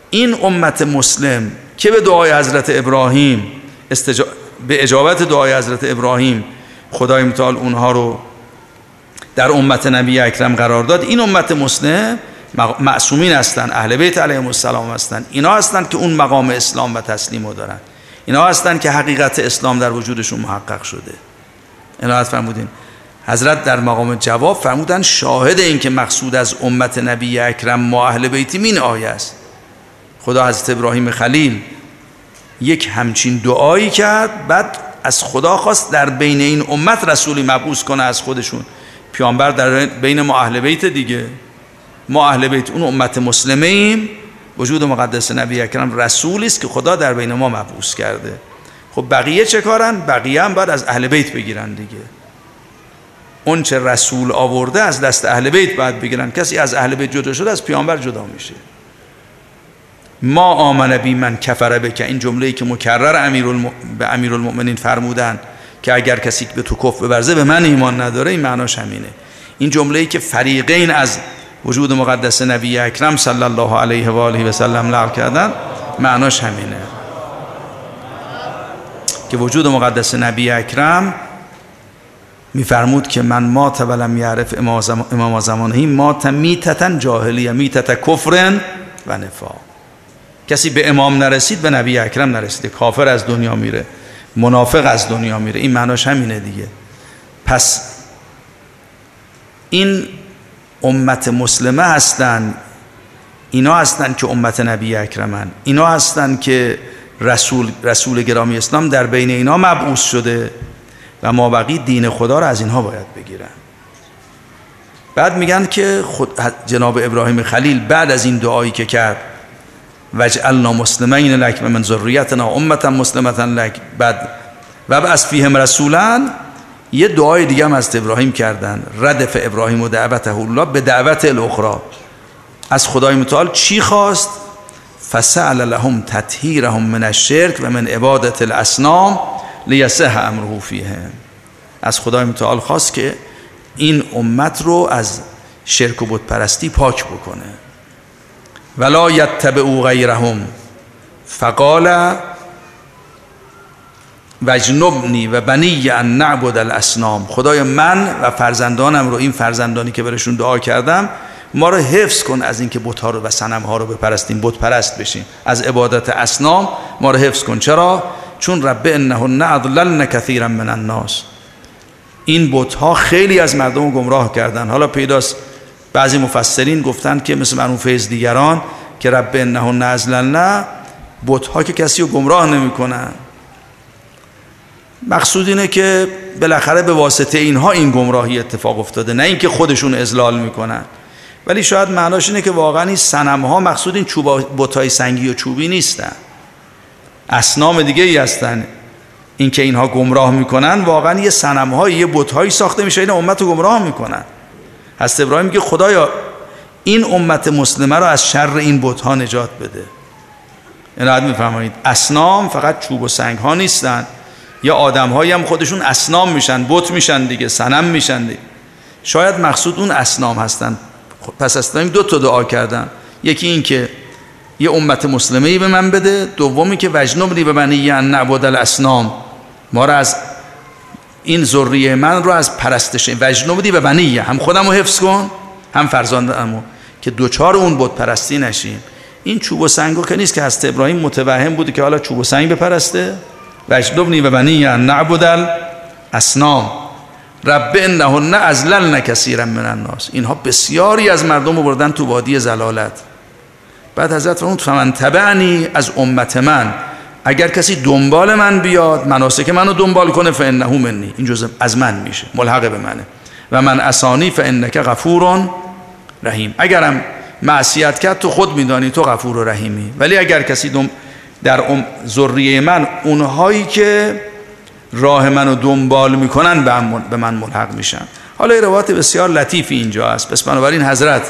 این امت مسلم که به دعای حضرت ابراهیم به اجابت دعای حضرت ابراهیم خدای متعال اونها رو در امت نبی اکرم قرار داد، این امت مسلم معصومین هستند، اهل بیت علیهم السلام هستند، اینا هستند که اون مقام اسلام و تسلیم رو دارن، اینا هستند که حقیقت اسلام در وجودشون محقق شده. عنایت فرمودین، حضرت در مقام جواب فرمودن شاهد این که مقصود از امت نبی اکرم ما اهل بیتیم این آیه است. خدا حضرت ابراهیم خلیل یک همچین دعایی کرد، بعد از خدا خواست در بین این امت رسولی مبعوث کنه از خودشون. پیامبر در بین ما اهل بیت دیگه، ما اهل بیت اون امت مسلمیم، وجود مقدس نبی اکرم رسولی است که خدا در بین ما مبعوث کرده. خب بقیه چه کارن؟ بقیه هم باید از اهل بیت بگیرن دیگه، اون چه رسول آورده از دست اهل بیت باید بگیرن. کسی از اهل بیت جدا شده از پیامبر جدا میشه. ما آمن بی من کفر بک، این جمله‌ای که مکرر به امیر المؤمنین فرمودن که اگر کسی به تو کفر ببرزه به من ایمان نداره، این معناش همینه. این جمله‌ای که فریقین از وجود مقدس نبی اکرم صلی الله علیه و آله و سلم لغو کردن، معناش همینه که وجود مقدس نبی اکرم میفرمود که من مات ولم یعرف امام زمانه مات میتتن جاهلیه میتت کفرن و نفاق. کسی به امام نرسید به نبی اکرم نرسیده، کافر از دنیا میره، منافق از دنیا میره. این معناش همینه دیگه. پس این امت مسلمه هستن، اینا هستن که امت نبی اکرمن، اینا هستن که رسول گرامی اسلام در بین اینا مبعوث شده و ما بقی دین خدا رو از اینها باید بگیرن. بعد میگن که خود جناب ابراهیم خلیل بعد از این دعایی که کرد وجعلنا مسلمین لک و من ذریتنا امة مسلمة لک، بعد وابعث فیهم رسولا، یه دعای دیگه هم از ابراهیم کردن، ردف ابراهیم و دعوته الله به دعوت الاخرى. از خدای متعال چی خواست؟ فسعل لهم تطهیرهم من الشرک و من عبادت الاصنام لیصح امره فیهم. از خدای متعال خواست که این امت رو از شرک و بت پرستی پاک بکنه. ولا یتبعوا غیرهم فقال وجنبنی و بنی ان نعبد الاصنام. خدای من و فرزندانم رو، این فرزندانی که برشون دعا کردم، ما رو حفظ کن از اینکه بت ها رو و صنم ها رو بپرستیم، بت پرست بشیم، از عبادت اصنام ما رو حفظ کن. چرا؟ چون رب انهن اضللن کثیرا من الناس. این بت ها خیلی از مردم رو گمراه کردن. حالا پیداست بعضی مفسرین گفتن که مثل مرحوم فیض دیگران که رب انهن اضللن، بت ها که کسی رو گمراه نمیکنن. مقصود اینه که بالاخره به واسطه اینها این گمراهی اتفاق افتاده، نه اینکه خودشون اضلال میکنن. ولی شاید معناش اینه که واقعا این صنم ها مقصود این بت‌های سنگی و چوبی نیستن، اصنام دیگه ای هستن. این که اینها گمراه میکنن واقعا یه صنم های یه بت‌هایی ساخته میشه، این امت رو گمراه میکنن. حضرت ابراهیم میگه خدایا این امت مسلمه رو از شر این بت‌ها نجات بده. اینو میفهمید اصنام فقط چوب و سنگ ها نیستن، یا آدم‌هایی هم خودشون اصنام میشن، بت میشن دیگه، صنم میشن دیگه. شاید مقصود اون اصنام هستن. پس اصلا دو تا دعا کردن، یکی این که یه امت مسلمه‌ای به من بده، دومی که وجنبنی به من یه نعبد الاصنام، ما رو از این ذریه من رو از پرستش وجنبنی به من یه، هم خودم رو حفظ کن هم فرزندمو که دوچار اون بت پرستی نشیم. این چوب و سنگو که نیست که حضرت ابراهیم متوهم بود که حالا چوب و سنگ بپرسته. وجنبنی به من یه نعبد الاصنام رب انهن اضللن کثیرا من الناس. اینها بسیاری از مردم رو بردن تو وادی ضلالت. بعد حضرت فرمود فمن تبعنی، از امت من اگر کسی دنبال من بیاد، مناسک منو دنبال کنه، فانه منی، این جزء از من میشه، ملحق به منه، و من عصانی فانک غفور رحیم، اگرم معصیت کرد تو خود میدانی تو غفور و رحیمی. ولی اگر کسی در ذریه من اونهایی که راه منو دنبال میکنن به من ملحق میشن. حالا این روایت بسیار لطیفی اینجا هست. بس بنابراین حضرت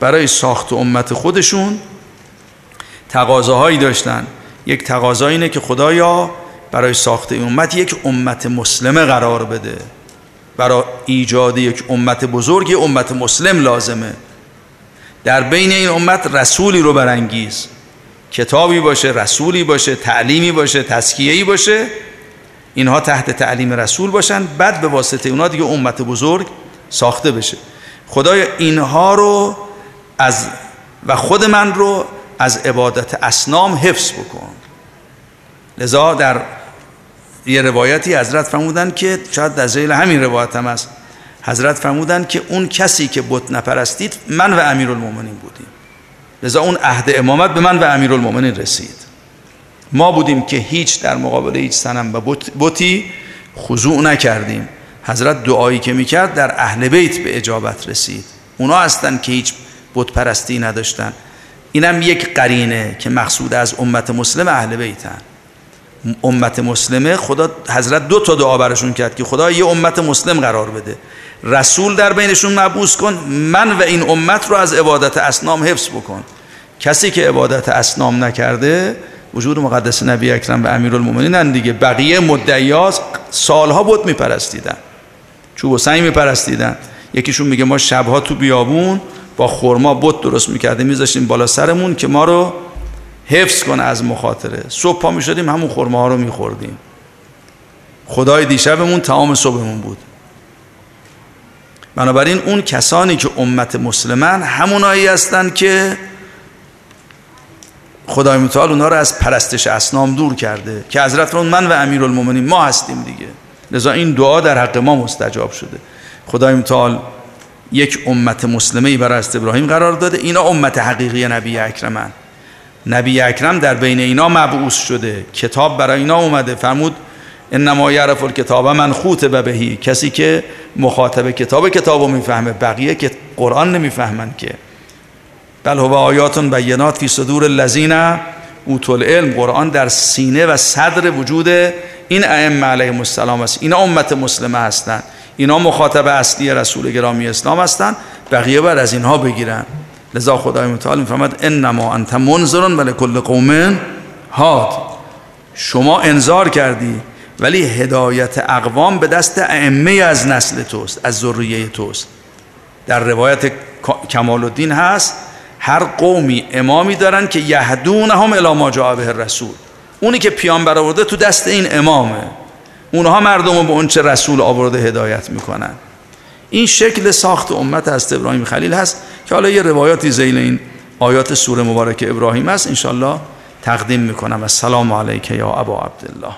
برای ساخت امت خودشون تقاضاهایی داشتن. یک تقاضا اینه که خدایا برای ساخت این امت یک امت مسلمه قرار بده. برای ایجاد یک امت بزرگ یک امت مسلم لازمه. در بین این امت رسولی رو برانگیز، کتابی باشه، رسولی باشه، تعلیمی باشه، تزکیه‌ای باشه، اینها تحت تعلیم رسول باشن، بعد به واسطه اونها دیگه امت بزرگ ساخته بشه. خدایا اینها رو از و خود من رو از عبادت اصنام حفظ بکن. لذا در یه روایتی حضرت فرمودن که شاید در ذیل همین روایت هم است، حضرت فرمودن که اون کسی که بت نپرستید من و امیر المؤمنین بودیم، لذا اون عهد امامت به من و امیر المؤمنین رسید. ما بودیم که هیچ در مقابل هیچ صنم و بتی خضوع نکردیم. حضرت دعایی که میکرد در اهل بیت به اجابت رسید. اونا هستن که هیچ بت پرستی نداشتن. اینم یک قرینه که مقصود از امت مسلم اهل بیتن. امت مسلمه خدا حضرت دو تا دعا برشون کرد که خدا یه امت مسلم قرار بده، رسول در بینشون مبعوث کن، من و این امت رو از عبادت اصنام حفظ بکن. کسی که عبادت اصنام نکرده وجود مقدس نبی اکرم و امیرالمومنین دیگه. بقیه مدعیاس سالها بت میپرستیدن، چوب و سنگ میپرستیدن. یکیشون میگه ما شبها تو بیابون با خرما بت درست میکردیم میذاشتیم بالا سرمون که ما رو حفظ کنه از مخاطره، صبح پا میشدیم همون خرماها رو میخوردیم. خدای دیشبمون تمام صبحمون بود. بنابراین اون کسانی که امت مسلمان همونایی هستند که خدای متعال اونها رو از پرستش اصنام دور کرده که حضرت من و امیر المؤمنین ما هستیم دیگه، لذا این دعا در حق ما مستجاب شده. خدای متعال یک امت مسلمه‌ای برای حضرت ابراهیم قرار داده، اینا امت حقیقی نبی اکرمن. نبی اکرم در بین اینا مبعوث شده، کتاب برای اینا اومده. فرمود انما یعرف الکتاب من خوطب بهی، کسی که مخاطب کتابو میفهمه، بقیه که قرآن نمیفهمن که. بل هو آیات بینات فی صدور الذین اوتوا العلم، قرآن در سینه و صدر وجود این ائمه علیهم السلام است. اینا امت مسلمه هستند، اینا مخاطب اصلی رسول گرامی اسلام هستند، بقیه بر از اینها بگیرن. لذا خدای متعال میفرماد انما انت منذر ولکل قوم هاد، شما انذار کردی ولی هدایت اقوام به دست ائمه از نسل توست، از ذریه توست. در روایت کمال الدین هست هر قومی امامی دارن که یهدونهم الی ما جاء به الرسول، اونی که پیامبر آورده تو دست این امامه، اونها مردم رو به اون چه رسول آورده هدایت میکنن. این شکل ساخت امت از ابراهیم خلیل هست که حالا یه روایاتی ذیل این آیات سوره مبارک ابراهیم هست انشالله تقدیم میکنم. السلام علیک یا ابا عبدالله.